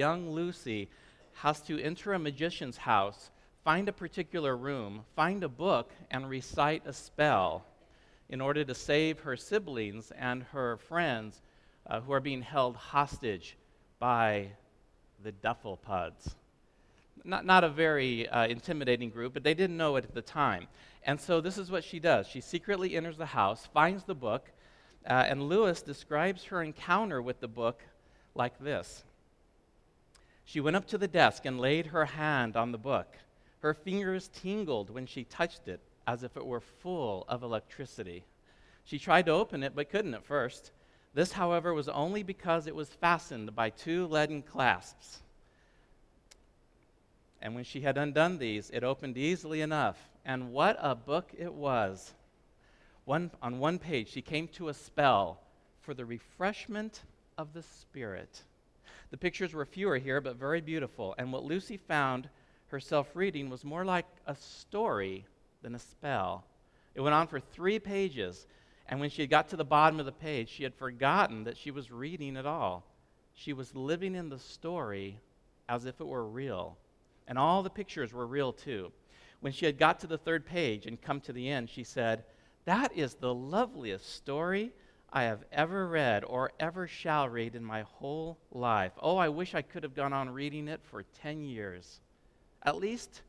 young Lucy has to enter a magician's house, find a particular room, find a book, and recite a spell in order to save her siblings and her friends who are being held hostage by the Duffelpuds. Not a very intimidating group, but they didn't know it at the time. And so this is what she does. She secretly enters the house, finds the book, and Lewis describes her encounter with the book like this. She went up to the desk and laid her hand on the book. Her fingers tingled when she touched it, as if it were full of electricity. She tried to open it, but couldn't at first. This, however, was only because it was fastened by two leaden clasps. And when she had undone these, it opened easily enough. And what a book it was. On one page, she came to a spell for the refreshment of the spirit. The pictures were fewer here, but very beautiful. And what Lucy found herself reading was more like a story than a spell. It went on for 3 pages. And when she got to the bottom of the page, she had forgotten that she was reading at all. She was living in the story as if it were real. And all the pictures were real too. When she had got to the 3rd page and come to the end, she said, "That is the loveliest story I have ever read or ever shall read in my whole life. Oh, I wish I could have gone on reading it for 10 years. At least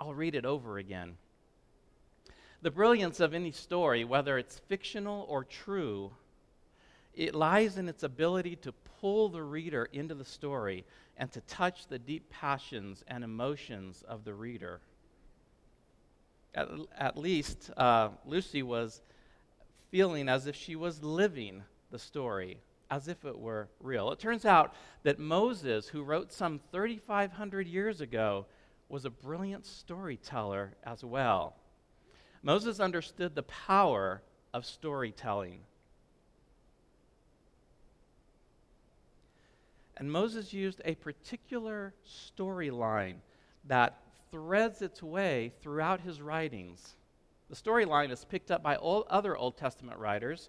I'll read it over again." The brilliance of any story, whether it's fictional or true, it lies in its ability to pull the reader into the story and to touch the deep passions and emotions of the reader. At least Lucy was feeling as if she was living the story, as if it were real. It turns out that Moses, who wrote some 3,500 years ago, was a brilliant storyteller as well. Moses understood the power of storytelling. And Moses used a particular storyline that threads its way throughout his writings. The storyline is picked up by all other Old Testament writers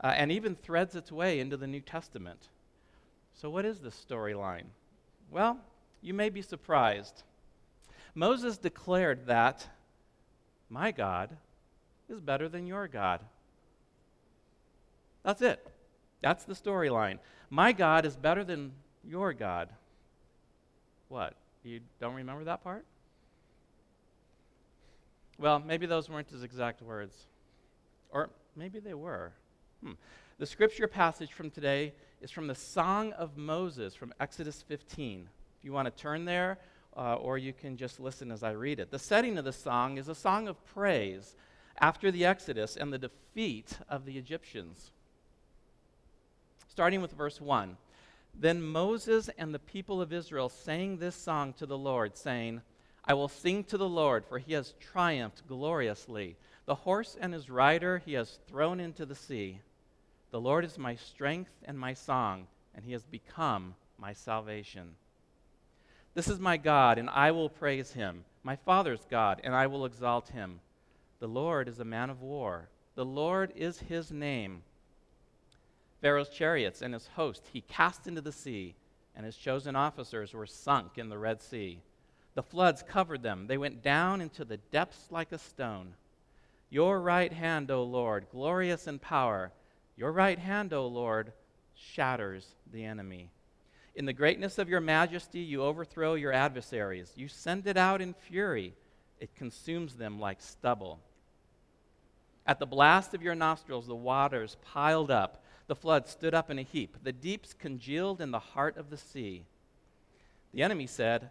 and even threads its way into the New Testament. So what is this storyline? Well, you may be surprised. Moses declared that my God is better than your God. That's it. That's the storyline. My God is better than your God. What? You don't remember that part? Well, maybe those weren't his exact words. Or maybe they were. The scripture passage from today is from the Song of Moses from Exodus 15. If you want to turn there, or you can just listen as I read it. The setting of the song is a song of praise after the Exodus and the defeat of the Egyptians. Starting with verse 1. Then Moses and the people of Israel sang this song to the Lord, saying, "I will sing to the Lord, for he has triumphed gloriously. The horse and his rider he has thrown into the sea. The Lord is my strength and my song, and he has become my salvation. This is my God, and I will praise him, my Father's God, and I will exalt him. The Lord is a man of war. The Lord is his name. Pharaoh's chariots and his host he cast into the sea, and his chosen officers were sunk in the Red Sea. The floods covered them. They went down into the depths like a stone. Your right hand, O Lord, glorious in power. Your right hand, O Lord, shatters the enemy. In the greatness of your majesty, you overthrow your adversaries. You send it out in fury. It consumes them like stubble. At the blast of your nostrils, the waters piled up. The flood stood up in a heap. The deeps congealed in the heart of the sea. The enemy said,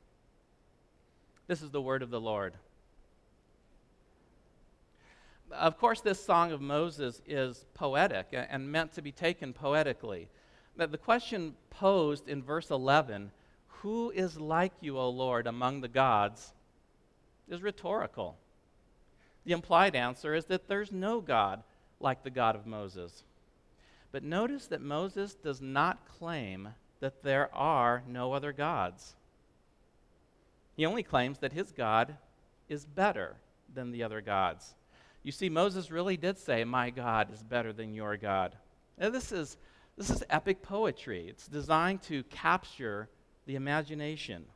This is the word of the Lord. Of course, this Song of Moses is poetic and meant to be taken poetically. Now, the question posed in verse 11, who is like you, O Lord, among the gods, is rhetorical. The implied answer is that there's no God like the God of Moses. But notice that Moses does not claim that there are no other gods. He only claims that his God is better than the other gods. You see, Moses really did say, "My God is better than your God." Now, this is epic poetry. It's designed to capture the imagination.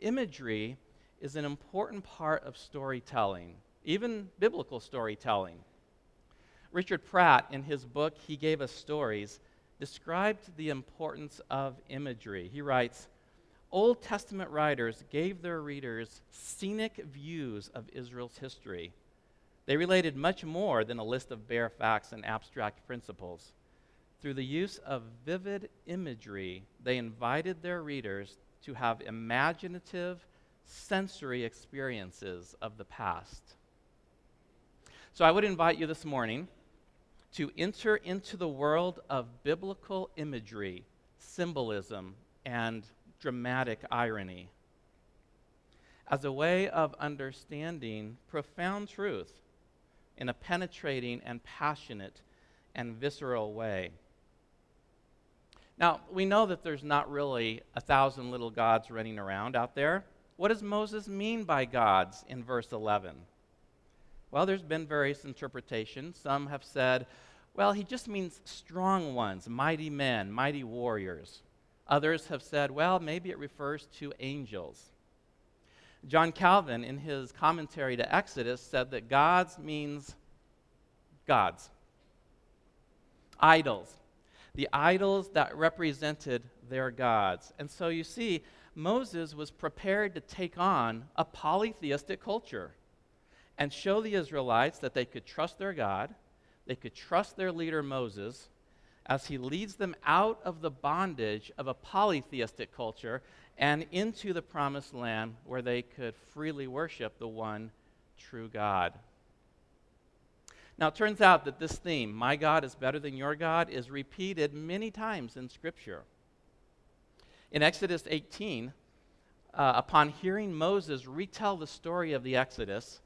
Imagery is an important part of storytelling, even biblical storytelling. Richard Pratt, in his book, He Gave Us Stories, described the importance of imagery. He writes, "Old Testament writers gave their readers scenic views of Israel's history. They related much more than a list of bare facts and abstract principles. Through the use of vivid imagery, they invited their readers to have imaginative, sensory experiences of the past." So I would invite you this morning to enter into the world of biblical imagery, symbolism, and dramatic irony as a way of understanding profound truth in a penetrating and passionate and visceral way. Now, we know that there's not really 1,000 little gods running around out there. What does Moses mean by gods in verse 11? Well, there's been various interpretations. Some have said, well, he just means strong ones, mighty men, mighty warriors. Others have said, well, maybe it refers to angels. John Calvin, in his commentary to Exodus, said that gods means gods. Idols. The idols that represented their gods. And so you see, Moses was prepared to take on a polytheistic culture and show the Israelites that they could trust their God, they could trust their leader Moses, as he leads them out of the bondage of a polytheistic culture and into the promised land where they could freely worship the one true God. Now, it turns out that this theme, "My God is better than your God," is repeated many times in Scripture. In Exodus 18, upon hearing Moses retell the story of the Exodus,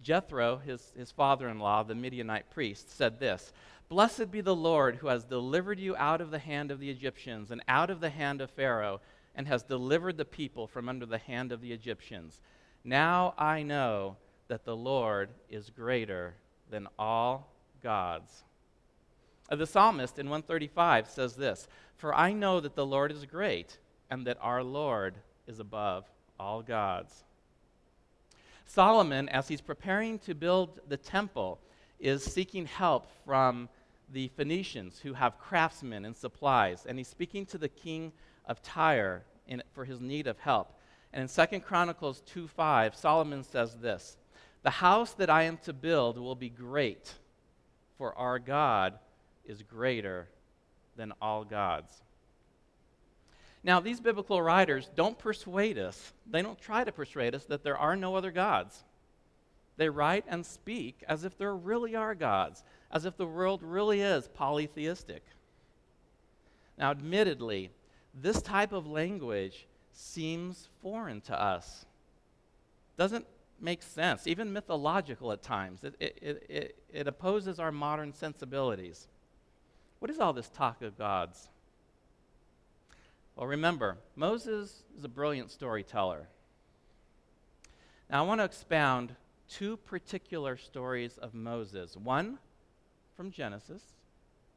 Jethro, his father-in-law, the Midianite priest, said this, "Blessed be the Lord who has delivered you out of the hand of the Egyptians and out of the hand of Pharaoh and has delivered the people from under the hand of the Egyptians. Now I know that the Lord is greater than all gods." The psalmist in 135 says this, "For I know that the Lord is great and that our Lord is above all gods." Solomon, as he's preparing to build the temple, is seeking help from the Phoenicians who have craftsmen and supplies. And he's speaking to the king of Tyre for his need of help. And in 2 Chronicles 2:5, Solomon says this, "The house that I am to build will be great, for our God is greater than all gods." Now, these biblical writers don't persuade us. They don't try to persuade us that there are no other gods. They write and speak as if there really are gods, as if the world really is polytheistic. Now, admittedly, this type of language seems foreign to us. Doesn't make sense, even mythological at times. It opposes our modern sensibilities. What is all this talk of gods? Well, remember, Moses is a brilliant storyteller. Now, I want to expound two particular stories of Moses, one from Genesis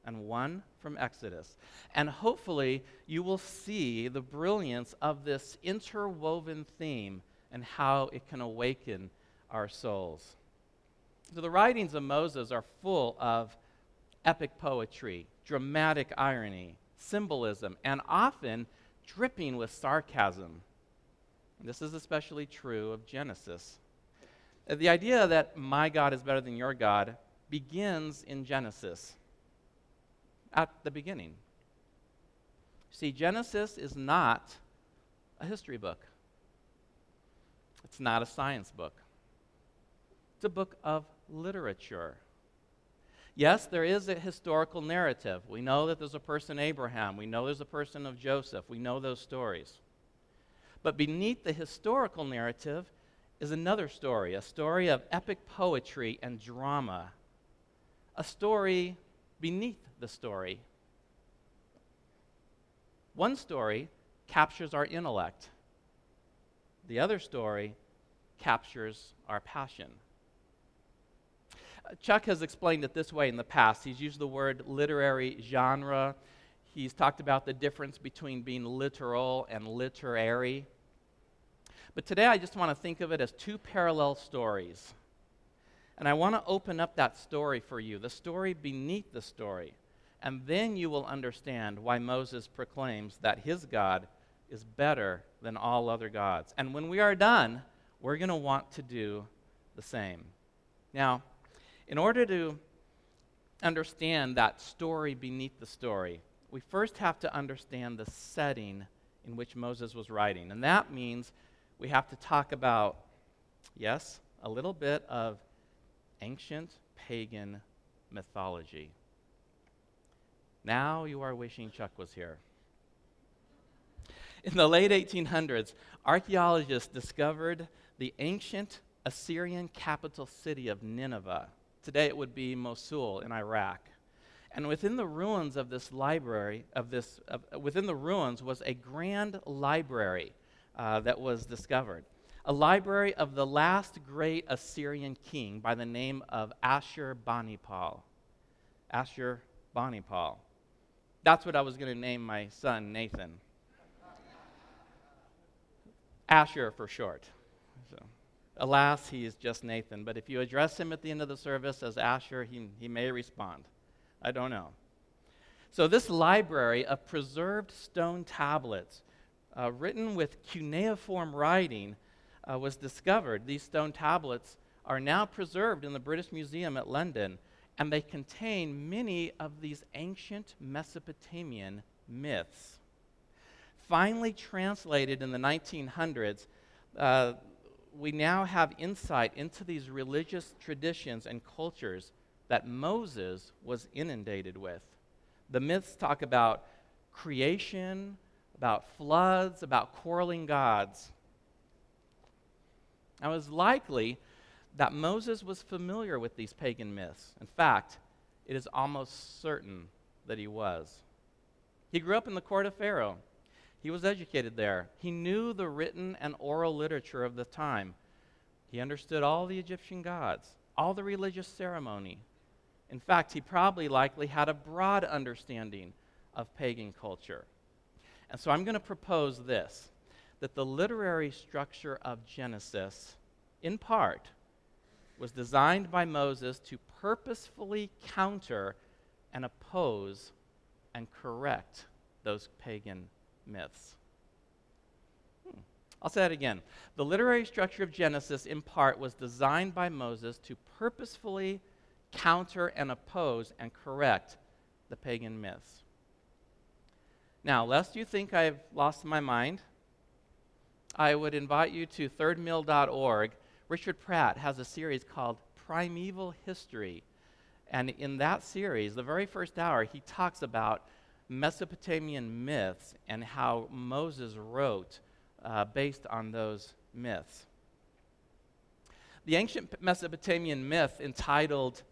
and one from Exodus. And hopefully, you will see the brilliance of this interwoven theme and how it can awaken our souls. So the writings of Moses are full of epic poetry, dramatic irony, symbolism, and often dripping with sarcasm. This is especially true of Genesis. The idea that "my God is better than your God" begins in Genesis, at the beginning. See, Genesis is not a history book. It's not a science book. It's a book of literature. Yes, there is a historical narrative. We know that there's a person Abraham. We know there's a person of Joseph. We know those stories. But beneath the historical narrative is another story, a story of epic poetry and drama, a story beneath the story. One story captures our intellect. The other story captures our passion. Chuck has explained it this way in the past. He's used the word literary genre. He's talked about the difference between being literal and literary. But today I just want to think of it as two parallel stories. And I want to open up that story for you, the story beneath the story. And then you will understand why Moses proclaims that his God is better than all other gods. And when we are done, we're going to want to do the same. Now, in order to understand that story beneath the story, we first have to understand the setting in which Moses was writing. And that means we have to talk about, yes, a little bit of ancient pagan mythology. Now you are wishing Chuck was here. In the late 1800s, archaeologists discovered the ancient Assyrian capital city of Nineveh. Today it would be Mosul in Iraq. And within the ruins of this library, within the ruins was a grand library that was discovered. A library of the last great Assyrian king by the name of Ashurbanipal. Ashurbanipal. That's what I was going to name my son, Nathan. Asher for short. So, alas, he is just Nathan. But if you address him at the end of the service as Asher, he may respond. I don't know. So this library of preserved stone tablets written with cuneiform writing was discovered. These stone tablets are now preserved in the British Museum at London, and they contain many of these ancient Mesopotamian myths. Finally translated in the 1900s, we now have insight into these religious traditions and cultures that Moses was inundated with. The myths talk about creation, about floods, about quarreling gods. Now, it was likely that Moses was familiar with these pagan myths. In fact, it is almost certain that he was. He grew up in the court of Pharaoh. He was educated there. He knew the written and oral literature of the time. He understood all the Egyptian gods, all the religious ceremony. In fact, he likely had a broad understanding of pagan culture. And so I'm going to propose this, that the literary structure of Genesis, in part, was designed by Moses to purposefully counter and oppose and correct those pagan myths. I'll say that again. The literary structure of Genesis, in part, was designed by Moses to purposefully counter and oppose and correct the pagan myths. Now, lest you think I've lost my mind, I would invite you to thirdmill.org. Richard Pratt has a series called Primeval History. And in that series, the very first hour, he talks about Mesopotamian myths and how Moses wrote based on those myths. The ancient Mesopotamian myth entitled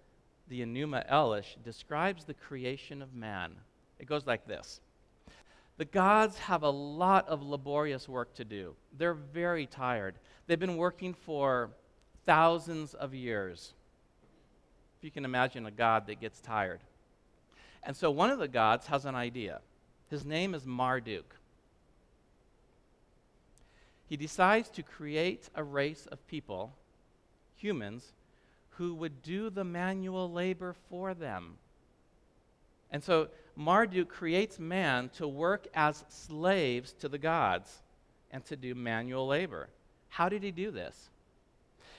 the Enuma Elish describes the creation of man. It goes like this. The gods have a lot of laborious work to do. They're very tired. They've been working for thousands of years. If you can imagine a god that gets tired. And so one of the gods has an idea. His name is Marduk. He decides to create a race of people, humans, who would do the manual labor for them. And so Marduk creates man to work as slaves to the gods and to do manual labor. How did he do this?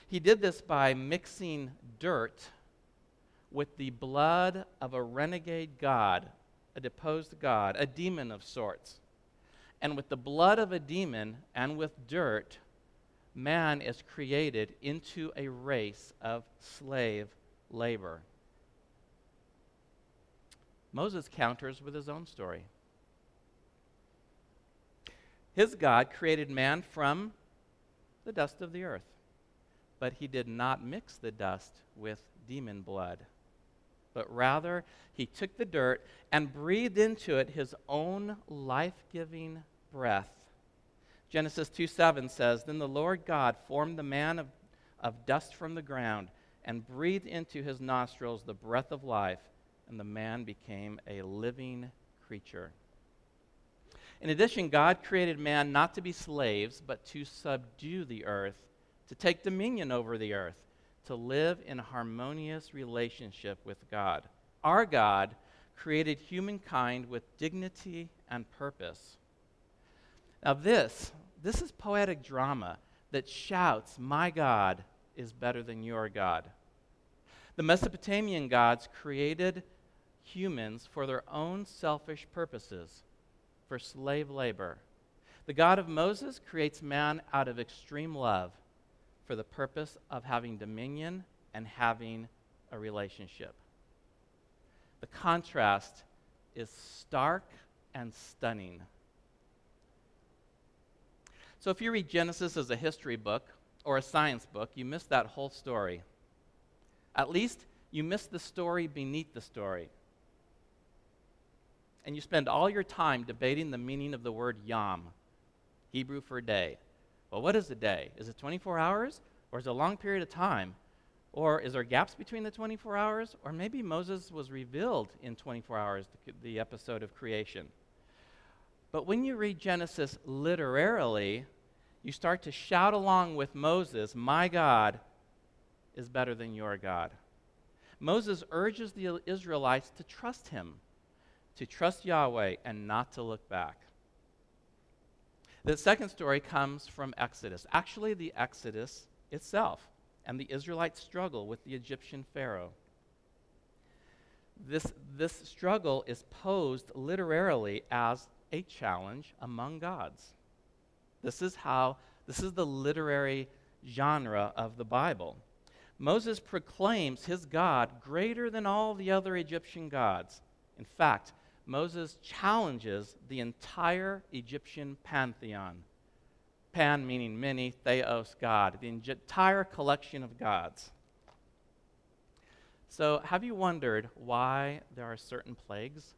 He did this by mixing dirt with the blood of a renegade god, a deposed god, a demon of sorts. And with the blood of a demon and with dirt, man is created into a race of slave labor. Moses counters with his own story. His God created man from the dust of the earth, but he did not mix the dust with demon blood, but rather he took the dirt and breathed into it his own life-giving breath. Genesis 2:7 says, "Then the Lord God formed the man of dust from the ground and breathed into his nostrils the breath of life, and the man became a living creature." In addition, God created man not to be slaves, but to subdue the earth, to take dominion over the earth, to live in harmonious relationship with God. Our God created humankind with dignity and purpose. Now this is poetic drama that shouts, "My God is better than your God." The Mesopotamian gods created humans for their own selfish purposes, for slave labor. The God of Moses creates man out of extreme love for the purpose of having dominion and having a relationship. The contrast is stark and stunning. So if you read Genesis as a history book or a science book, you miss that whole story. At least you miss the story beneath the story. And you spend all your time debating the meaning of the word yom, Hebrew for day. Well, what is a day? Is it 24 hours? Or is it a long period of time? Or is there gaps between the 24 hours? Or maybe Moses was revealed in 24 hours, the episode of creation. But when you read Genesis literarily, you start to shout along with Moses, "My God is better than your God." Moses urges the Israelites to trust him, to trust Yahweh and not to look back. The second story comes from Exodus, actually the Exodus itself, and the Israelites' struggle with the Egyptian Pharaoh. This struggle is posed literarily as a challenge among gods. This is the literary genre of the Bible. Moses proclaims his God greater than all the other Egyptian gods. In fact, Moses challenges the entire Egyptian pantheon. Pan meaning many, theos, God, the entire collection of gods. So have you wondered why there are certain plagues?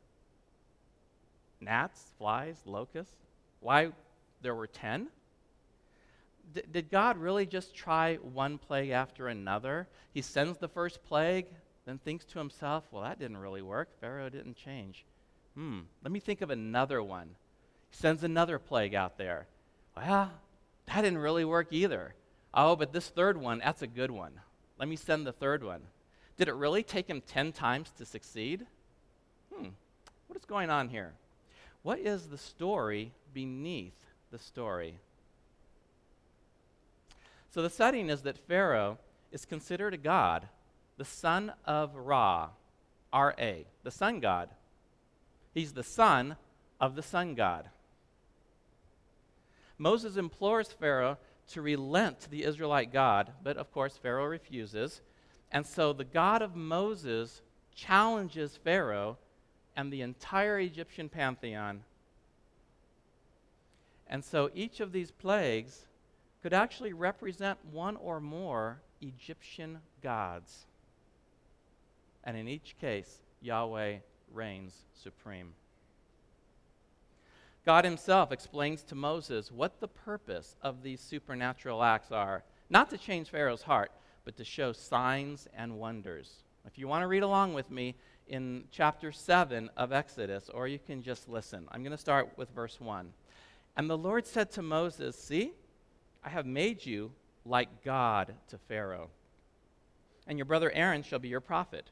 Gnats, flies, locusts? Why there were 10? Did God really just try one plague after another? He sends the first plague, then thinks to himself, "Well, that didn't really work. Pharaoh didn't change. Let me think of another one." He sends another plague out there. "Well, that didn't really work either. Oh, but this third one, that's a good one. Let me send the third one." Did it really take him 10 times to succeed? What is going on here? What is the story beneath the story? So the setting is that Pharaoh is considered a god, the son of Ra, R-A, the sun god. He's the son of the sun god. Moses implores Pharaoh to relent to the Israelite god, but of course Pharaoh refuses. And so the God of Moses challenges Pharaoh and the entire Egyptian pantheon. And so each of these plagues could actually represent one or more Egyptian gods. And in each case, Yahweh reigns supreme. God himself explains to Moses what the purpose of these supernatural acts are, not to change Pharaoh's heart, but to show signs and wonders. If you want to read along with me in chapter 7 of Exodus, or you can just listen. I'm going to start with verse 1. "And the Lord said to Moses, 'See, I have made you like God to Pharaoh, and your brother Aaron shall be your prophet.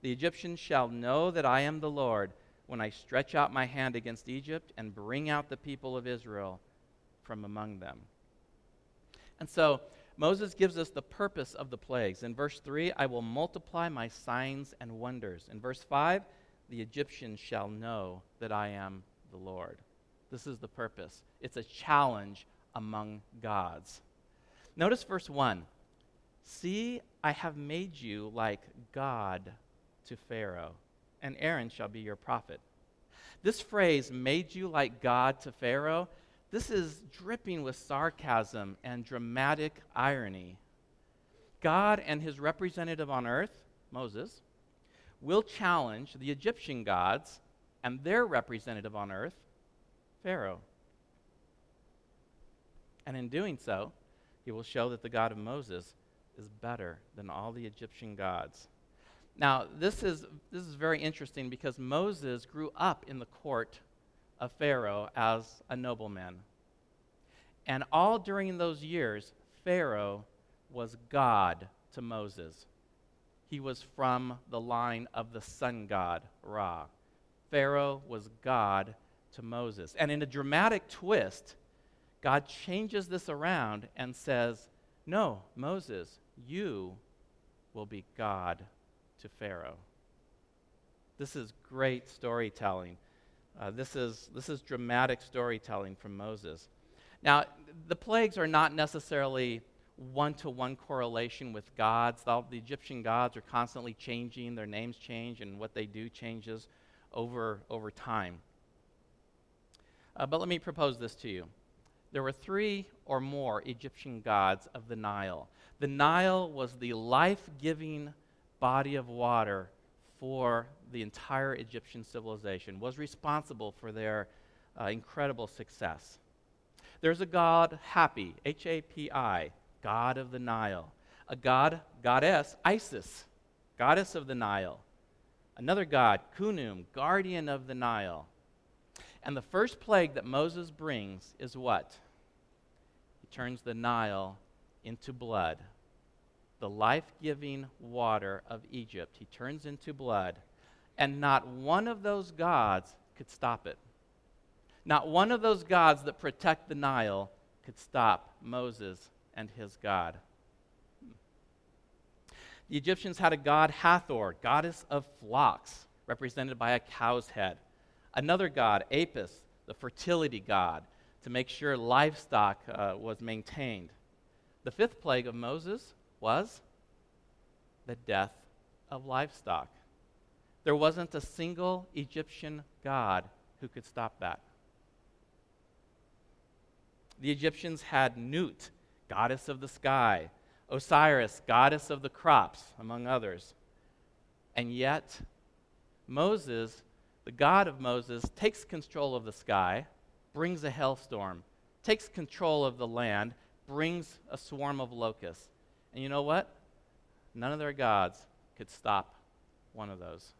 The Egyptians shall know that I am the Lord when I stretch out my hand against Egypt and bring out the people of Israel from among them.'" And so Moses gives us the purpose of the plagues. In verse 3, I will multiply my signs and wonders. In verse 5, the Egyptians shall know that I am the Lord. This is the purpose. It's a challenge among gods. Notice verse 1. See, I have made you like God to Pharaoh, and Aaron shall be your prophet. This phrase, made you like God to Pharaoh, this is dripping with sarcasm and dramatic irony. God and his representative on earth, Moses, will challenge the Egyptian gods and their representative on earth, Pharaoh. And in doing so, he will show that the God of Moses is better than all the Egyptian gods. Now, this is very interesting because Moses grew up in the court of Pharaoh as a nobleman. And all during those years, Pharaoh was God to Moses. He was from the line of the sun god, Ra. Pharaoh was God to Moses. And in a dramatic twist, God changes this around and says, no, Moses, you will be God to Pharaoh. This is great storytelling. This is dramatic storytelling from Moses. Now, the plagues are not necessarily one-to-one correlation with gods. The Egyptian gods are constantly changing. Their names change, and what they do changes over time. But let me propose this to you. There were three or more Egyptian gods of the Nile. The Nile was the life-giving body of water for the entire Egyptian civilization, was responsible for their incredible success. There's a god, Hapi, H-A-P-I, god of the Nile. A goddess, Isis, goddess of the Nile. Another god, Kunum, guardian of the Nile. And the first plague that Moses brings is what? He turns the Nile into blood. The life-giving water of Egypt, he turns into blood, and not one of those gods could stop it. Not one of those gods that protect the Nile could stop Moses and his God. The Egyptians had a god, Hathor, goddess of flocks, represented by a cow's head. Another god, Apis, the fertility god, to make sure livestock was maintained. The fifth plague of Moses was the death of livestock. There wasn't a single Egyptian god who could stop that. The Egyptians had Nut, goddess of the sky, Osiris, goddess of the crops, among others. And yet, Moses, the God of Moses, takes control of the sky, brings a hailstorm, takes control of the land, brings a swarm of locusts. And you know what? None of their gods could stop one of those.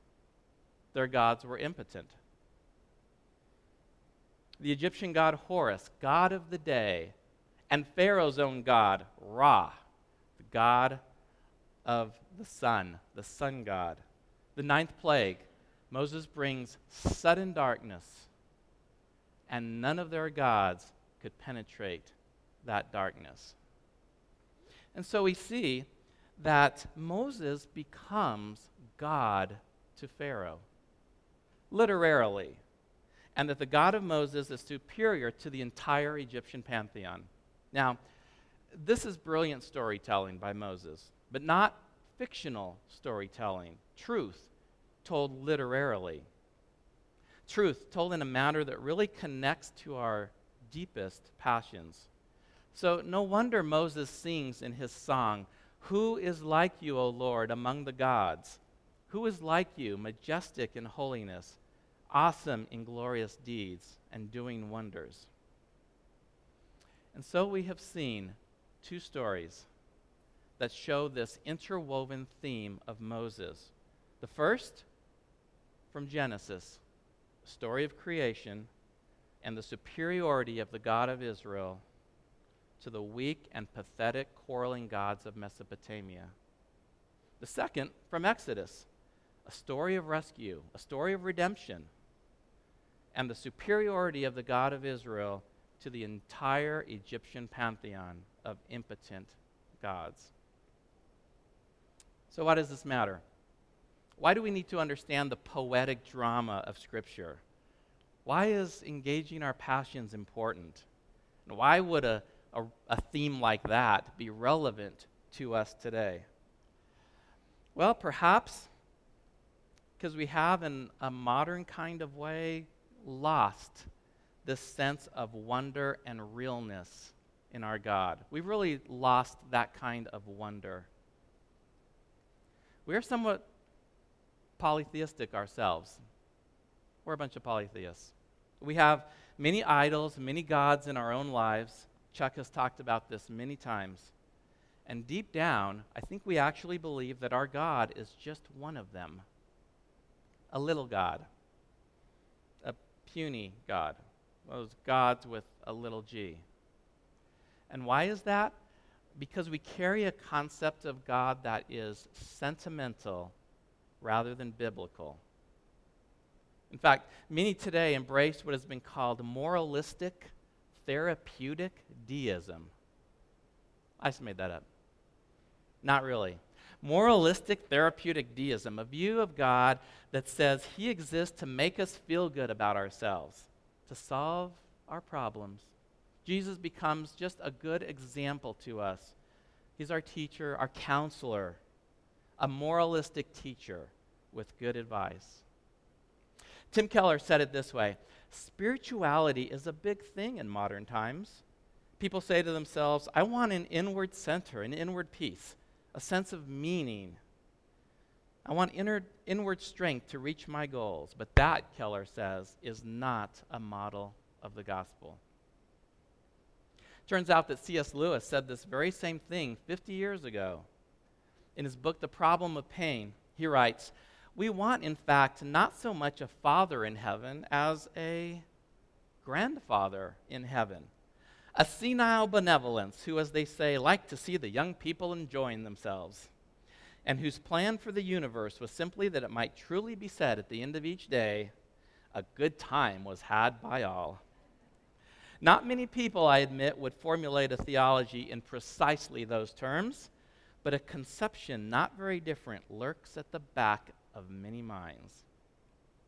Their gods were impotent. The Egyptian god Horus, god of the day, and Pharaoh's own god, Ra, the god of the sun god. The ninth plague, Moses brings sudden darkness, and none of their gods could penetrate that darkness. And so we see that Moses becomes God to Pharaoh, literally, and that the God of Moses is superior to the entire Egyptian pantheon. Now, this is brilliant storytelling by Moses, but not fictional storytelling. Truth told literally. Truth told in a manner that really connects to our deepest passions. So no wonder Moses sings in his song, "Who is like you, O Lord, among the gods? Who is like you, majestic in holiness, awesome in glorious deeds, and doing wonders?" And so we have seen two stories that show this interwoven theme of Moses. The first, from Genesis, the story of creation and the superiority of the God of Israel to the weak and pathetic quarreling gods of Mesopotamia. The second, from Exodus, a story of rescue, a story of redemption, and the superiority of the God of Israel to the entire Egyptian pantheon of impotent gods. So why does this matter? Why do we need to understand the poetic drama of Scripture? Why is engaging our passions important? And why would a theme like that be relevant to us today? Well, perhaps because we have, in a modern kind of way, lost this sense of wonder and realness in our God. We've really lost that kind of wonder. We are somewhat polytheistic ourselves. We're a bunch of polytheists. We have many idols, many gods in our own lives. Chuck has talked about this many times. And deep down, I think we actually believe that our God is just one of them. A little God. A puny God. Those gods with a little g. And why is that? Because we carry a concept of God that is sentimental rather than biblical. In fact, many today embrace what has been called moralistic, therapeutic deism. I just made that up. Not really. Moralistic, therapeutic deism, a view of God that says he exists to make us feel good about ourselves, to solve our problems. Jesus becomes just a good example to us. He's our teacher, our counselor, a moralistic teacher with good advice. Tim Keller said it this way: spirituality is a big thing in modern times. People say to themselves, I want an inward center, an inward peace, a sense of meaning. I want inward strength to reach my goals. But that, Keller says, is not a model of the gospel. Turns out that C.S. Lewis said this very same thing 50 years ago. In his book, The Problem of Pain, he writes, we want, in fact, not so much a father in heaven as a grandfather in heaven. A senile benevolence who, as they say, liked to see the young people enjoying themselves, and whose plan for the universe was simply that it might truly be said at the end of each day, a good time was had by all. Not many people, I admit, would formulate a theology in precisely those terms, but a conception not very different lurks at the back of many minds.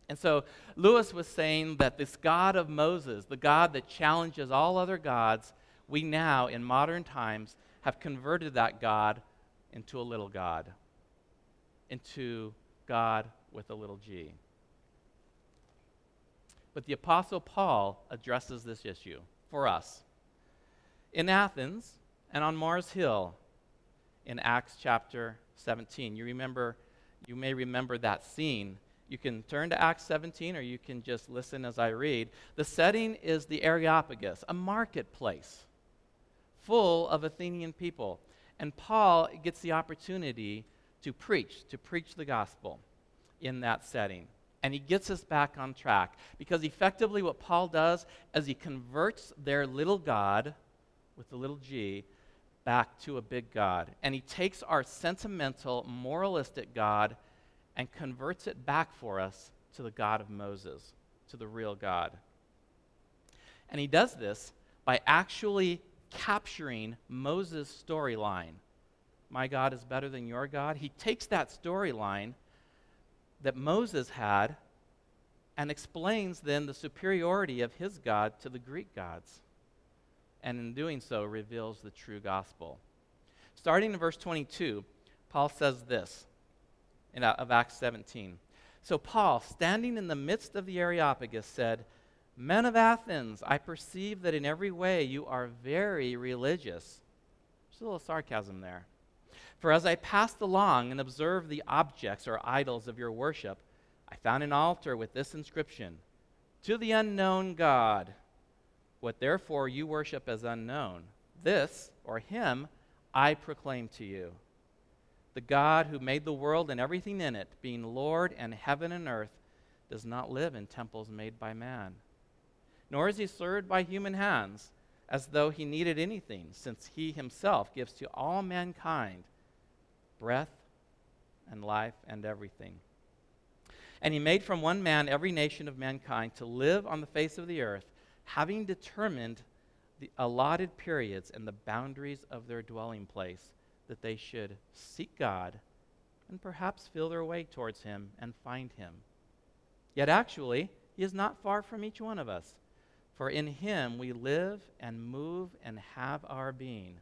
And so Lewis was saying that this God of Moses, the God that challenges all other gods, we now, in modern times, have converted that God into a little God, into God with a little g. But the Apostle Paul addresses this issue for us in Athens and on Mars Hill in Acts chapter 17. You may remember that scene. You can turn to Acts 17, or you can just listen as I read. The setting is the Areopagus, a marketplace full of Athenian people. And Paul gets the opportunity to preach the gospel in that setting. And he gets us back on track, because effectively what Paul does is he converts their little God, with the little g, back to a big God. And he takes our sentimental, moralistic God and converts it back for us to the God of Moses, to the real God. And he does this by actually capturing Moses' storyline. My God is better than your God. He takes that storyline that Moses had and explains then the superiority of his God to the Greek gods. And in doing so, reveals the true gospel. Starting in verse 22, Paul says this, of Acts 17. So Paul, standing in the midst of the Areopagus, said, Men of Athens, I perceive that in every way you are very religious. There's a little sarcasm there. For as I passed along and observed the objects or idols of your worship, I found an altar with this inscription, To the unknown God. What therefore you worship as unknown, this, or him, I proclaim to you. The God who made the world and everything in it, being Lord and heaven and earth, does not live in temples made by man. Nor is he served by human hands, as though he needed anything, since he himself gives to all mankind breath and life and everything. And he made from one man every nation of mankind to live on the face of the earth, having determined the allotted periods and the boundaries of their dwelling place, that they should seek God and perhaps feel their way towards him and find him. Yet actually, he is not far from each one of us, for in him we live and move and have our being.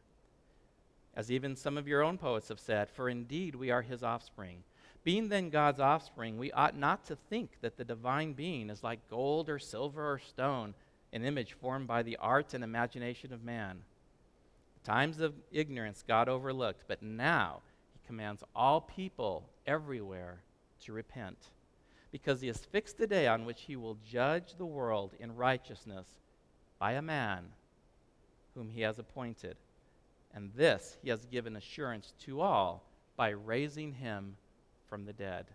As even some of your own poets have said, for indeed we are his offspring. Being then God's offspring, we ought not to think that the divine being is like gold or silver or stone, an image formed by the art and imagination of man. The times of ignorance God overlooked, but now he commands all people everywhere to repent, because he has fixed a day on which he will judge the world in righteousness by a man whom he has appointed. And this he has given assurance to all by raising him from the dead.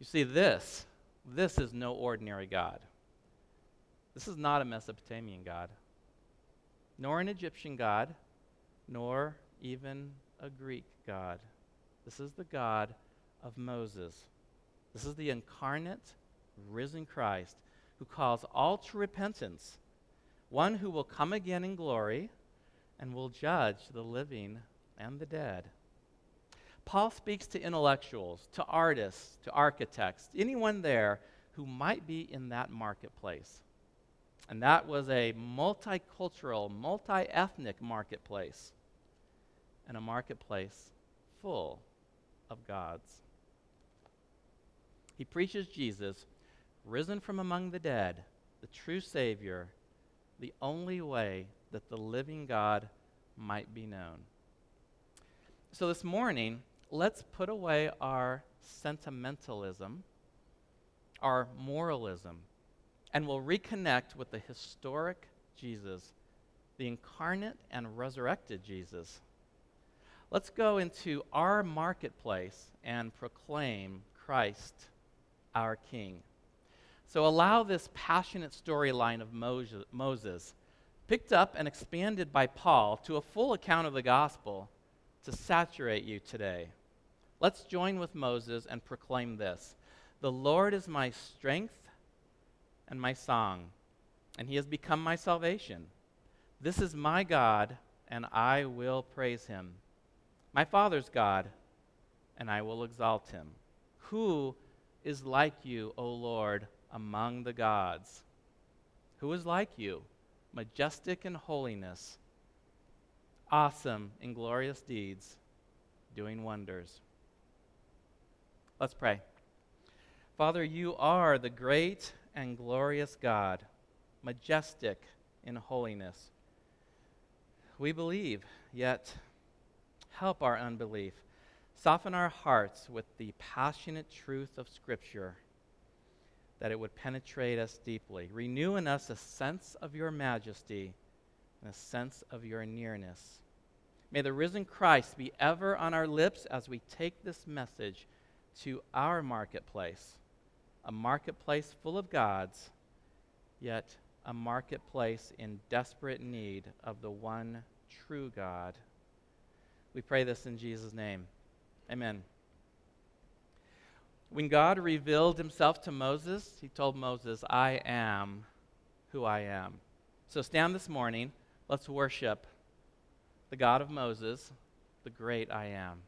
You see, this is no ordinary God. This is not a Mesopotamian God, nor an Egyptian God, nor even a Greek God. This is the God of Moses. This is the incarnate, risen Christ who calls all to repentance, one who will come again in glory and will judge the living and the dead. Paul speaks to intellectuals, to artists, to architects, anyone there who might be in that marketplace. And that was a multicultural, multi-ethnic marketplace, and a marketplace full of gods. He preaches Jesus, risen from among the dead, the true Savior, the only way that the living God might be known. So this morning, let's put away our sentimentalism, our moralism, and we'll reconnect with the historic Jesus, the incarnate and resurrected Jesus. Let's go into our marketplace and proclaim Christ, our King. So allow this passionate storyline of Moses, picked up and expanded by Paul to a full account of the gospel, to saturate you today. Let's join with Moses and proclaim this. The Lord is my strength and my song, and he has become my salvation. This is my God, and I will praise him. My Father's God, and I will exalt him. Who is like you, O Lord, among the gods? Who is like you, majestic in holiness, awesome in glorious deeds, doing wonders? Let's pray. Father, you are the great and glorious God, majestic in holiness. We believe, yet help our unbelief. Soften our hearts with the passionate truth of Scripture, that it would penetrate us deeply. Renew in us a sense of your majesty and a sense of your nearness. May the risen Christ be ever on our lips as we take this message to our marketplace, a marketplace full of gods, yet a marketplace in desperate need of the one true God. We pray this in Jesus' name. Amen. When God revealed himself to Moses, he told Moses, I am who I am. So stand this morning, let's worship the God of Moses, the great I am.